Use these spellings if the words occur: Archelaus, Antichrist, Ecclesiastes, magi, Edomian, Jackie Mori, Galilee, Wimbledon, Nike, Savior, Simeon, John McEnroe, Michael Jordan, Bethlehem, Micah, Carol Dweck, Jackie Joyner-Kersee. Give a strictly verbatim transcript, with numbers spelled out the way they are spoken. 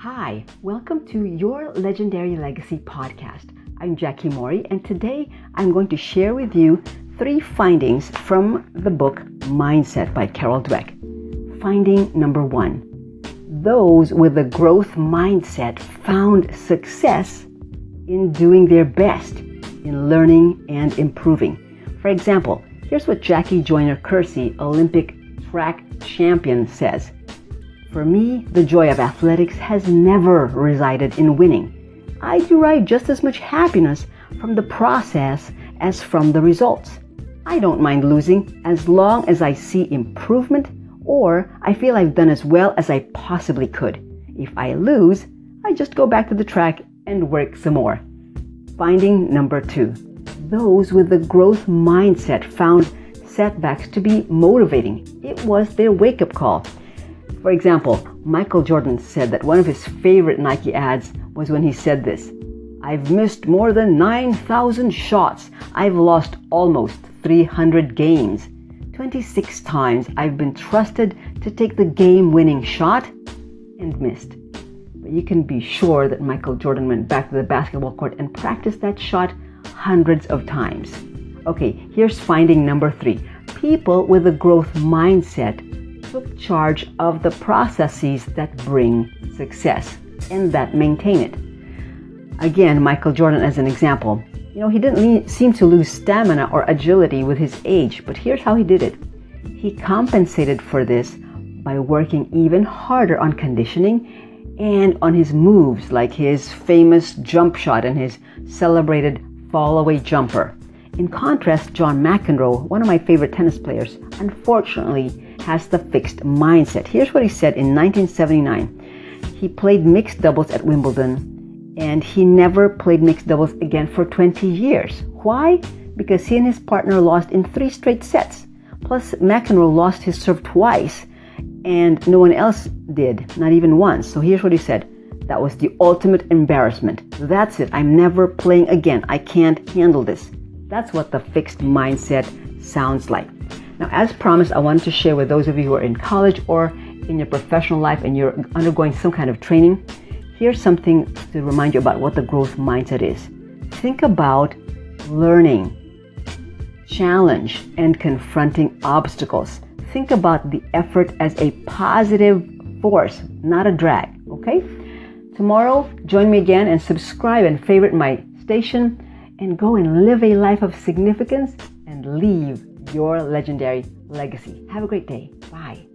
Hi, welcome to Your Legendary Legacy podcast. I'm Jackie Mori, and today I'm going to share with you three findings from the book Mindset by Carol Dweck. Finding number one, those with a growth mindset found success in doing their best, in learning and improving. For example, here's what Jackie Joyner-Kersee, Olympic track champion, says. For me, the joy of athletics has never resided in winning. I derive just as much happiness from the process as from the results. I don't mind losing as long as I see improvement or I feel I've done as well as I possibly could. If I lose, I just go back to the track and work some more. Finding number two, those with the growth mindset found setbacks to be motivating. It was their wake-up call. For example, Michael Jordan said that one of his favorite Nike ads was when he said this, "I've missed more than nine thousand shots. I've lost almost three hundred games. twenty-six times I've been trusted to take the game-winning shot and missed." But you can be sure that Michael Jordan went back to the basketball court and practiced that shot hundreds of times. Okay, here's finding number three. People with a growth mindset took charge of the processes that bring success and that maintain it. Again, Michael Jordan as an example. You know, he didn't seem to lose stamina or agility with his age, but here's how he did it. He compensated for this by working even harder on conditioning and on his moves, like his famous jump shot and his celebrated fallaway jumper. In contrast, John McEnroe, one of my favorite tennis players, unfortunately has the fixed mindset. Here's what he said in nineteen seventy-nine. He played mixed doubles at Wimbledon, and he never played mixed doubles again for twenty years. Why? Because he and his partner lost in three straight sets. Plus, McEnroe lost his serve twice, and no one else did, not even once. So here's what he said. That was the ultimate embarrassment. That's it. I'm never playing again. I can't handle this. That's what the fixed mindset sounds like. Now, as promised, I wanted to share with those of you who are in college or in your professional life and you're undergoing some kind of training, here's something to remind you about what the growth mindset is. Think about learning, challenge, and confronting obstacles. Think about the effort as a positive force, not a drag, okay? Tomorrow, join me again and subscribe and favorite my station and go and live a life of significance and leave your legendary legacy. Have a great day. Bye.